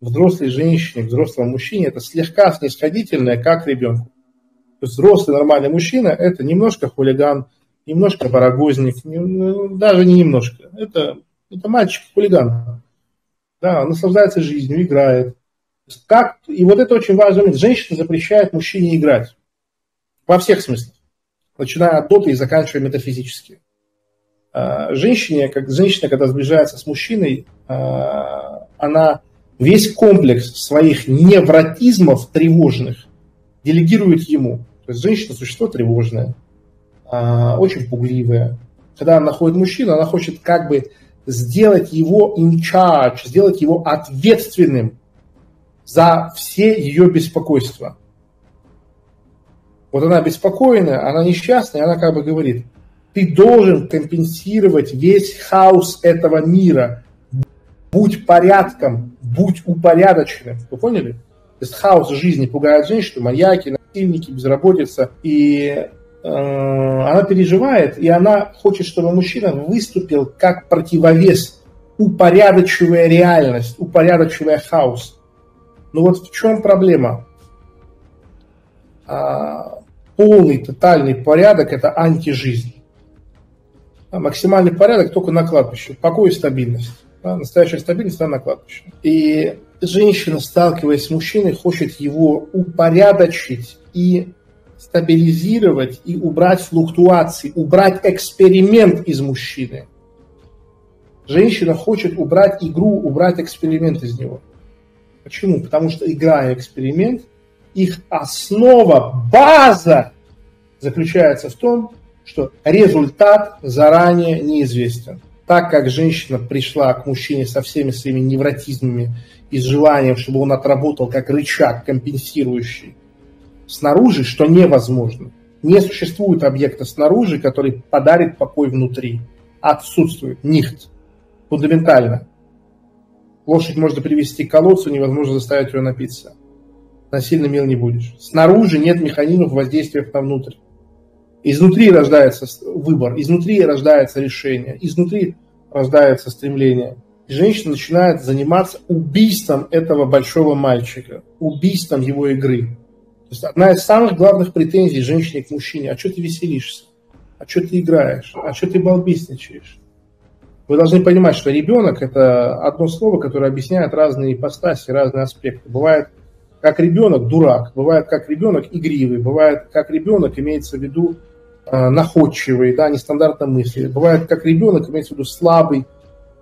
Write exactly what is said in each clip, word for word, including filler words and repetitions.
взрослой женщине, к взрослому мужчине, это слегка снисходительное, как к ребенку. То есть взрослый нормальный мужчина – это немножко хулиган, немножко барагозник, даже не немножко. Это, это мальчик-хулиган. Да, он наслаждается жизнью, играет. Как, и вот это очень важный момент. Женщина запрещает мужчине играть. Во всех смыслах. Начиная от доты и заканчивая метафизически. Женщине, как, женщина, когда сближается с мужчиной, она весь комплекс своих невротизмов тревожных делегирует ему. То есть женщина – существо тревожное, очень пугливое. Когда она находит мужчину, она хочет как бы сделать его in charge, сделать его ответственным за все ее беспокойства. Вот она беспокойна, она несчастна, и она как бы говорит: ты должен компенсировать весь хаос этого мира. Будь порядком, будь упорядоченным. Вы поняли? То есть хаос жизни пугает женщину, маньяки, насильники, безработица. И э, она переживает, и она хочет, чтобы мужчина выступил как противовес, упорядочивая реальность, упорядочивая хаос. Но вот в чем проблема? А, полный, тотальный порядок – это антижизнь. А максимальный порядок только на кладбище. Покой и стабильность. Да, настоящая стабильность на кладбище. И женщина, сталкиваясь с мужчиной, хочет его упорядочить и стабилизировать, и убрать флуктуации, убрать эксперимент из мужчины. Женщина хочет убрать игру, убрать эксперимент из него. Почему? Потому что игра и эксперимент, их основа, база заключается в том, что результат заранее неизвестен. Так как женщина пришла к мужчине со всеми своими невротизмами и с желанием, чтобы он отработал как рычаг, компенсирующий снаружи, что невозможно. Не существует объекта снаружи, который подарит покой внутри. Отсутствует. Нихт. Фундаментально. Лошадь можно привести к колодцу, невозможно заставить ее напиться. Насильно мил не будешь. Снаружи нет механизмов воздействия на внутрь. Изнутри рождается выбор, изнутри рождается решение, изнутри рождается стремление. И женщина начинает заниматься убийством этого большого мальчика, убийством его игры. То есть одна из самых главных претензий женщины к мужчине: а что ты веселишься, а что ты играешь, а что ты балбесничаешь? Вы должны понимать, что ребенок – это одно слово, которое объясняет разные ипостаси, разные аспекты. Бывает, как ребенок – дурак, бывает, как ребенок – игривый, бывает, как ребенок имеется в виду находчивый, да, нестандартно мыслит. Бывает, как ребенок, имеется в виду слабый,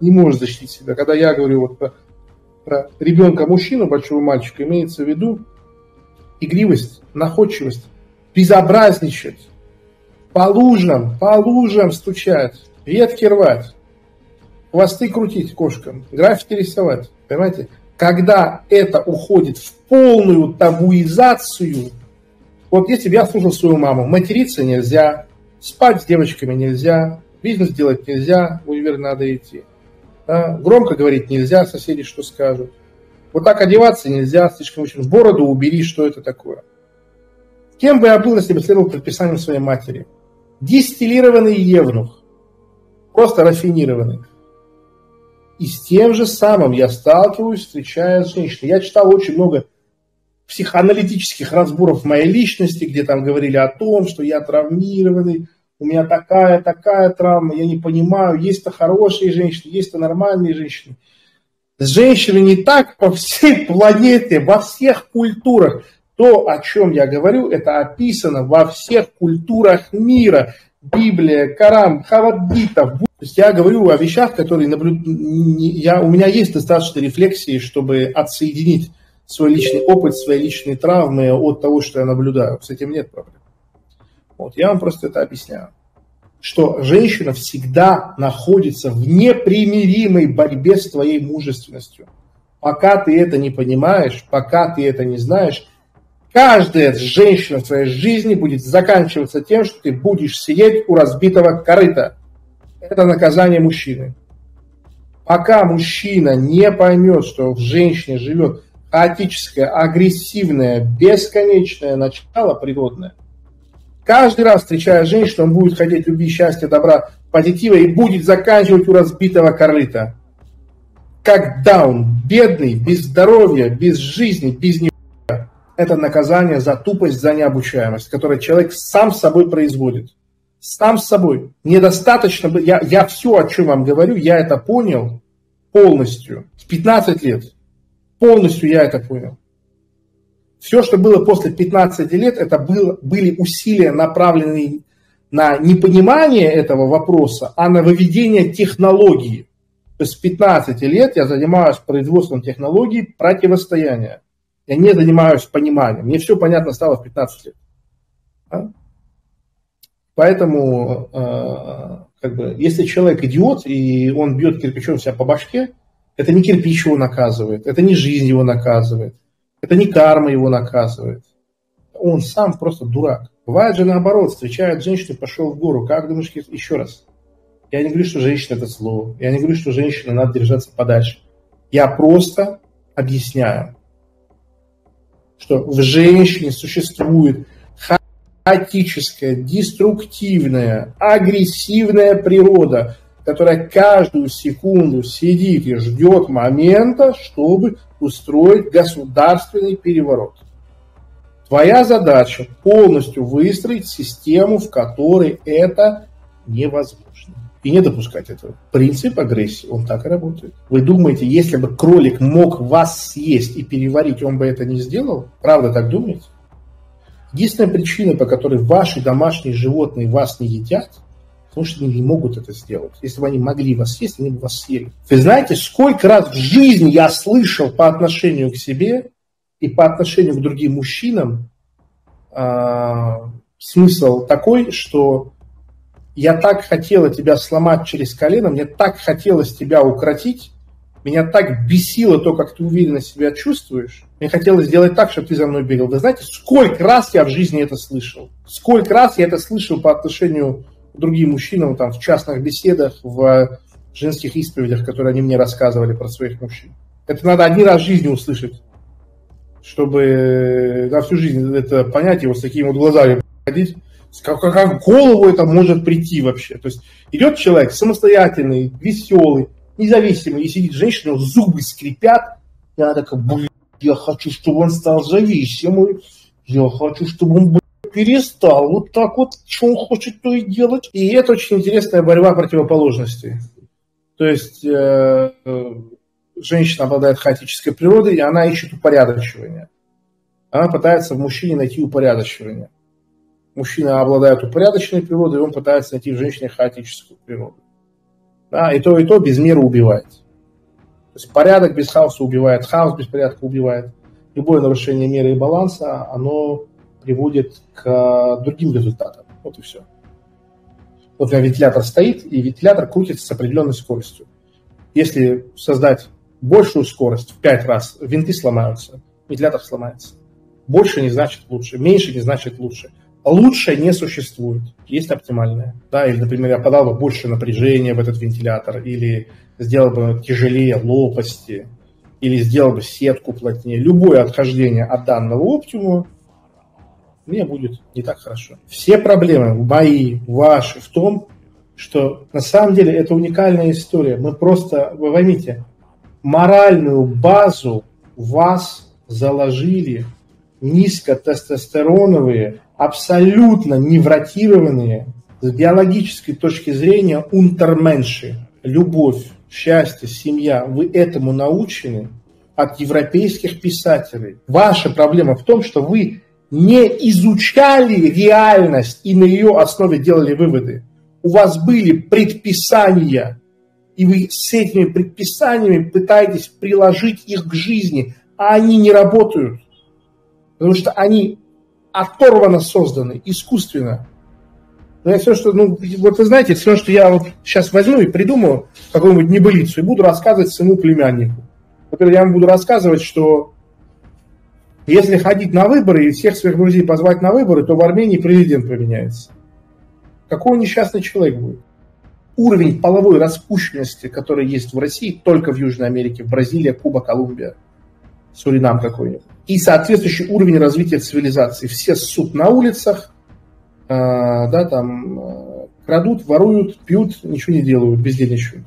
не может защитить себя. Когда я говорю вот про, про ребенка-мужчину, большого мальчика, имеется в виду игривость, находчивость, безобразничать, по лужам, по лужам стучать, ветки рвать, хвосты крутить кошкам, граффити рисовать. Понимаете? Когда это уходит в полную табуизацию. Вот если бы я слушал свою маму: материться нельзя, спать с девочками нельзя, бизнес делать нельзя, в универ надо идти. Да? Громко говорить нельзя, соседи что скажут. Вот так одеваться нельзя, слишком очень. Бороду убери, что это такое. Кем бы я был, если бы следовал предписаниям своей матери? Дистиллированный евнух. Просто рафинированный. И с тем же самым я сталкиваюсь, встречаясь с женщиной. Я читал очень много психоаналитических разборов моей личности, где там говорили о том, что я травмированный, у меня такая, такая травма, я не понимаю, есть-то хорошие женщины, есть-то нормальные женщины. Женщины не так по всей планете, во всех культурах. То, о чем я говорю, это описано во всех культурах мира. Библия, Коран, Хаваддитов. То есть я говорю о вещах, которые наблю... я... у меня есть достаточно рефлексии, чтобы отсоединить свой личный опыт, свои личные травмы от того, что я наблюдаю. С этим нет проблем. Вот, я вам просто это объясняю. Что женщина всегда находится в непримиримой борьбе с твоей мужественностью. Пока ты это не понимаешь, пока ты это не знаешь, каждая женщина в твоей жизни будет заканчиваться тем, что ты будешь сидеть у разбитого корыта. Это наказание мужчины. Пока мужчина не поймет, что в женщине живет хаотическое, агрессивное, бесконечное начало природное. Каждый раз, встречая женщину, он будет хотеть любви, счастья, добра, позитива и будет заканчивать у разбитого корыта. как даун, бедный, без здоровья, без жизни, без него. Это наказание за тупость, за необучаемость, которое человек сам с собой производит. Сам с собой. Недостаточно, я, я все, о чем вам говорю, я это понял полностью. В пятнадцать лет полностью я это понял. Все, что было после пятнадцати лет, это было, были усилия, направленные на непонимание этого вопроса, а на выведение технологии. То есть с пятнадцати лет я занимаюсь производством технологий противостояния. Я не занимаюсь пониманием. Мне все понятно стало в пятнадцать лет. Да? Поэтому, э, как бы, если человек идиот, и он бьет кирпичом себя по башке, это не кирпич его наказывает, это не жизнь его наказывает, это не карма его наказывает. Он сам просто дурак. Бывает же наоборот, встречает женщину, пошел в гору. Как думаешь, еще раз? Я не говорю, что женщина – это зло. Я не говорю, что женщина надо держаться подальше. Я просто объясняю, что в женщине существует хаотическая, деструктивная, агрессивная природа, которая каждую секунду сидит и ждет момента, чтобы устроить государственный переворот. Твоя задача полностью выстроить систему, в которой это невозможно. И не допускать этого. Принцип агрессии, он так и работает. Вы думаете, если бы кролик мог вас съесть и переварить, он бы это не сделал? Правда так думаете? Единственная причина, по которой ваши домашние животные вас не едят, потому что они не могут это сделать. Если бы они могли вас съесть, они бы вас съели. Вы знаете, сколько раз в жизни я слышал по отношению к себе и по отношению к другим мужчинам э, смысл такой, что я так хотела тебя сломать через колено, мне так хотелось тебя укротить, меня так бесило то, как ты уверенно себя чувствуешь, мне хотелось сделать так, чтобы ты за мной бегал. Вы знаете, сколько раз я в жизни это слышал? Сколько раз я это слышал по отношению к другим мужчинам там, в частных беседах, в женских исповедях, которые они мне рассказывали про своих мужчин. Это надо один раз в жизни услышать, чтобы на всю жизнь это понять, и вот с такими вот глазами ходить. Как, как в голову это может прийти вообще? То есть идет человек самостоятельный, веселый, независимый, и сидит женщина, у него зубы скрипят, и она такая, блин, я хочу, чтобы он стал зависимый, я хочу, чтобы он, блин, перестал, вот так вот, что он хочет, то и делать. И это очень интересная борьба противоположностей. То есть э, э, женщина обладает хаотической природой, и она ищет упорядочивание. Она пытается в мужчине найти упорядочивание. Мужчина обладает упорядоченной природой, и он пытается найти в женщине хаотическую природу. Да, и то, и то без меры убивает. То есть порядок без хаоса убивает, хаос без порядка убивает. Любое нарушение меры и баланса, оно приводит к другим результатам. Вот и все. Вот у меня вентилятор стоит, и вентилятор крутится с определенной скоростью. Если создать большую скорость в пять раз, винты сломаются, вентилятор сломается. Больше не значит лучше, меньше не значит лучше. Лучше не существует, есть оптимальное. Да, или, например, я подал бы больше напряжения в этот вентилятор, или сделал бы тяжелее лопасти, или сделал бы сетку плотнее. Любое отхождение от данного оптимума мне будет не так хорошо. Все проблемы мои, ваши в том, что на самом деле это уникальная история. Мы просто, вы поймите, моральную базу вас заложили низкотестостероновые, абсолютно невротированные с биологической точки зрения унтерменши. Любовь, счастье, семья. Вы этому научены от европейских писателей. Ваша проблема в том, что вы не изучали реальность и на ее основе делали выводы. У вас были предписания, и вы с этими предписаниями пытаетесь приложить их к жизни, а они не работают, потому что они оторвано созданы, искусственно. Но я все, что, ну, вот вы знаете, все, что я вот сейчас возьму и придумаю какую-нибудь небылицу и буду рассказывать своему племяннику. Например, я ему буду рассказывать, что если ходить на выборы и всех своих друзей позвать на выборы, то в Армении президент поменяется. Какой несчастный человек будет? Уровень половой распущенности, который есть в России, только в Южной Америке, в Бразилии, Куба, Колумбия, Суринам какой-нибудь. И соответствующий уровень развития цивилизации. Все ссут на улицах, э, да, там, э, крадут, воруют, пьют, ничего не делают, бездельничают.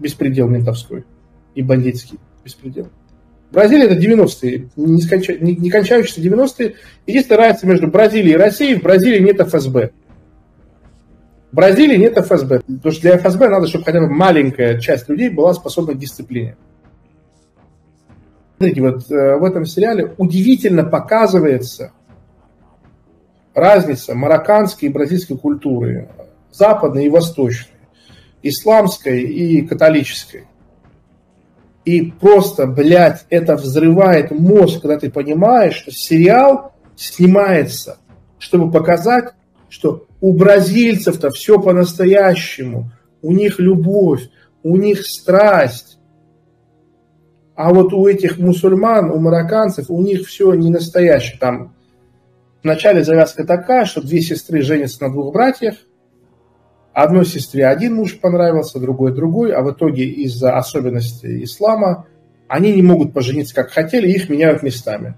Беспредел ментовской. и бандитский беспредел. Бразилия — это девяностые, не, сконча... не, не кончающиеся девяностые. Единственная разница между Бразилией и Россией — в Бразилии нет эф эс бэ. В Бразилии нет эф эс бэ. Потому что для эф эс бэ надо, чтобы хотя бы маленькая часть людей была способна к дисциплине. Смотрите, вот э, в этом сериале удивительно показывается разница марокканской и бразильской культуры, западной и восточной, исламской и католической. И просто, блядь, это взрывает мозг, когда ты понимаешь, что сериал снимается, чтобы показать, что у бразильцев-то все по-настоящему. У них любовь, у них страсть. А вот у этих мусульман, у марокканцев, у них все не настоящее. Там вначале завязка такая, что две сестры женятся на двух братьях. Одной сестре один муж понравился, другой другой, а в итоге из-за особенностей ислама они не могут пожениться как хотели, их меняют местами.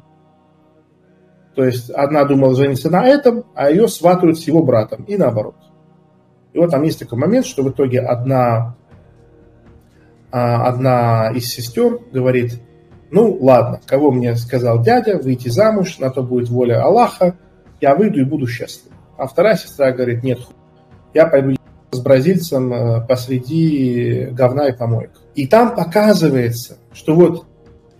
То есть одна думала жениться на этом, а ее сватают с его братом, и наоборот. И вот там есть такой момент, что в итоге одна, одна из сестер говорит: ну ладно, кого мне сказал дядя, выйти замуж, на то будет воля Аллаха, я выйду и буду счастлив. А вторая сестра говорит: нет, я пойду с бразильцем посреди говна и помоек. И там показывается, что вот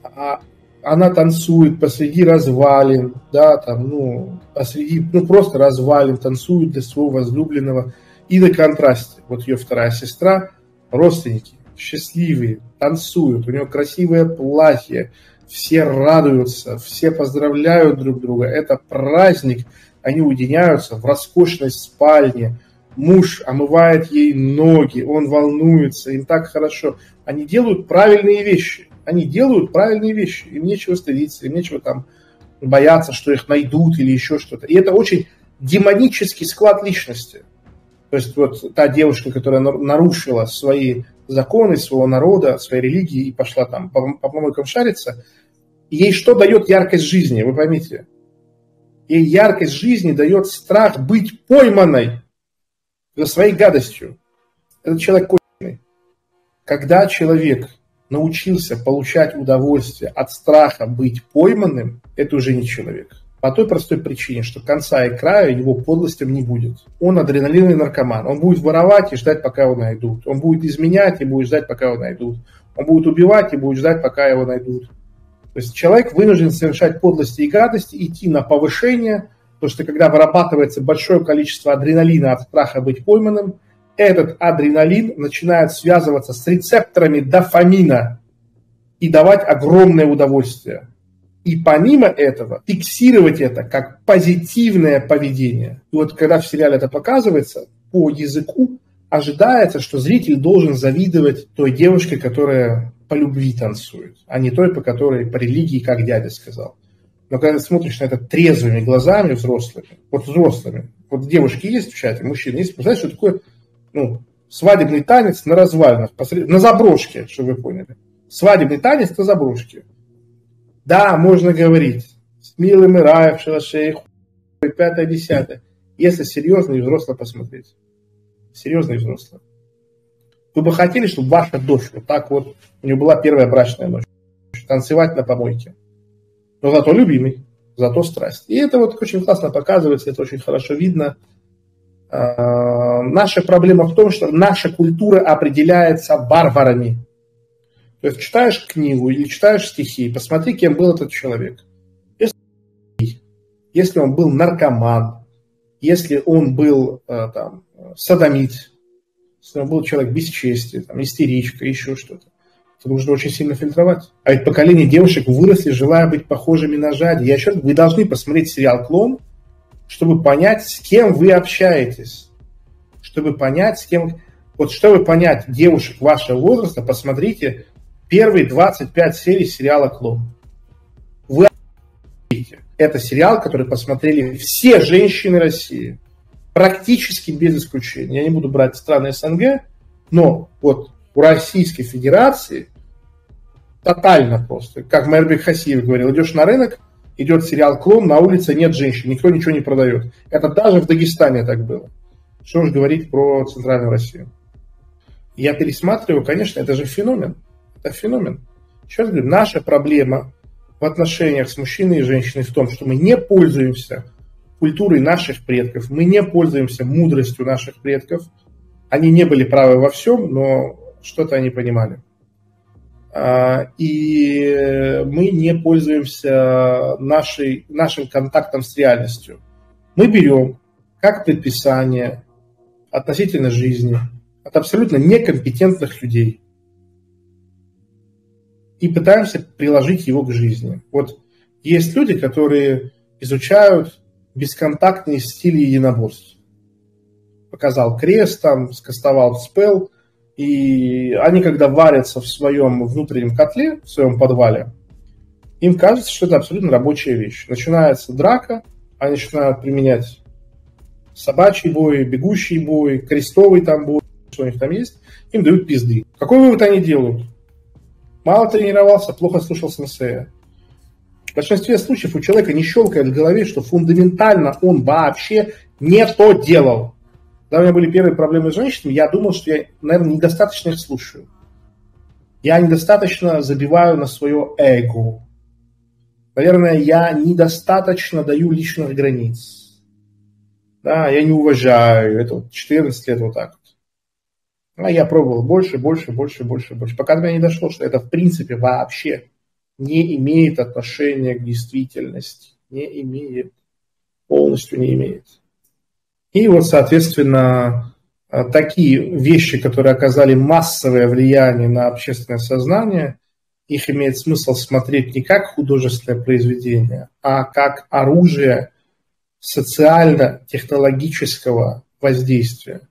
а, она танцует посреди развалин, да, там, ну, посреди, ну, просто развалин, танцует для своего возлюбленного. И на контрасте, вот ее вторая сестра, родственники, счастливые, танцуют, у нее красивое платье, все радуются, все поздравляют друг друга, это праздник, они уединяются в роскошной спальне, муж омывает ей ноги, он волнуется, им так хорошо. Они делают правильные вещи. Они делают правильные вещи. Им нечего стыдиться, им нечего там бояться, что их найдут или еще что-то. И это очень демонический склад личности. То есть вот та девушка, которая нарушила свои законы, своего народа, своей религии и пошла там по помойкам шариться, ей что дает яркость жизни, вы поймите? Ей яркость жизни дает страх быть пойманной за своей гадостью. Этот человек конченый. Когда человек научился получать удовольствие от страха быть пойманным, это уже не человек. По той простой причине, что конца и края его подлостям не будет. Он адреналинный наркоман. Он будет воровать и ждать, пока его найдут. Он будет изменять и будет ждать, пока его найдут. Он будет убивать и будет ждать, пока его найдут. То есть человек вынужден совершать подлости и гадости, идти на повышение. Потому что когда вырабатывается большое количество адреналина от страха быть пойманным, этот адреналин начинает связываться с рецепторами дофамина и давать огромное удовольствие. И помимо этого, фиксировать это как позитивное поведение. И вот когда в сериале это показывается, по языку ожидается, что зритель должен завидовать той девушке, которая по любви танцует, а не той, по которой по религии, как дядя сказал. Но когда ты смотришь на это трезвыми глазами, взрослыми, вот взрослыми, вот девушки есть в чате, мужчины есть, знаете, что такое, ну, свадебный танец на развалинах, на заброшке, чтобы вы поняли. Свадебный танец на заброшке. Да, можно говорить, с милым и раем, шалашей, хуй, пятое, десятое, если серьезно и взросло посмотреть. Серьезно и взросло. Вы бы хотели, чтобы ваша дочь вот так вот, у нее была первая брачная ночь, танцевать на помойке? Но зато любимый, зато страсть. И это вот очень классно показывается, это очень хорошо видно. Э-э- наша проблема в том, что наша культура определяется варварами. То есть читаешь книгу или читаешь стихи, посмотри, кем был этот человек. Если, если он был наркоман, если он был э, там, садомит, если он был человек без чести, там, истеричка, еще что-то. Это нужно очень сильно фильтровать. А ведь поколение девушек выросли, желая быть похожими на жади. Я еще раз, вы должны посмотреть сериал «Клон», чтобы понять, с кем вы общаетесь. Чтобы понять, с кем... Вот чтобы понять девушек вашего возраста, посмотрите первые двадцать пять серий сериала «Клон». Вы... Это сериал, который посмотрели все женщины России. Практически без исключения. Я не буду брать страны СНГ, но вот... У Российской Федерации тотально просто. Как Майрбек Хасиев говорил, идешь на рынок, идет сериал «Клон», на улице нет женщин, никто ничего не продает. Это даже в Дагестане так было. Что уж говорить про Центральную Россию. Я пересматриваю, конечно, это же феномен. Это феномен. Сейчас говорю, наша проблема в отношениях с мужчиной и женщиной в том, что мы не пользуемся культурой наших предков, мы не пользуемся мудростью наших предков. Они не были правы во всем, но что-то они понимали. И мы не пользуемся нашей, нашим контактом с реальностью. Мы берем как предписание относительно жизни от абсолютно некомпетентных людей и пытаемся приложить его к жизни. Вот есть люди, которые изучают бесконтактные стили единоборств. Показал крест, там, скастовал спел. И они, когда варятся в своем внутреннем котле, в своем подвале, им кажется, что это абсолютно рабочая вещь. Начинается драка, они начинают применять собачий бой, бегущий бой, крестовый там бой, что у них там есть, им дают пизды. Какой вывод они делают? Мало тренировался, плохо слушал сенсея. В большинстве случаев у человека не щелкает в голове, что фундаментально он вообще не то делал. Когда у меня были первые проблемы с женщинами, я думал, что я, наверное, недостаточно их слушаю. Я недостаточно забиваю на свое эго. Наверное, я недостаточно даю личных границ. Да, я не уважаю. Это вот четырнадцать лет вот так вот. А я пробовал больше, больше, больше, больше, больше. Пока до меня не дошло, что это в принципе вообще не имеет отношения к действительности. Не имеет. Полностью не имеет. И вот, соответственно, такие вещи, которые оказали массовое влияние на общественное сознание, их имеет смысл смотреть не как художественное произведение, а как оружие социально-технологического воздействия.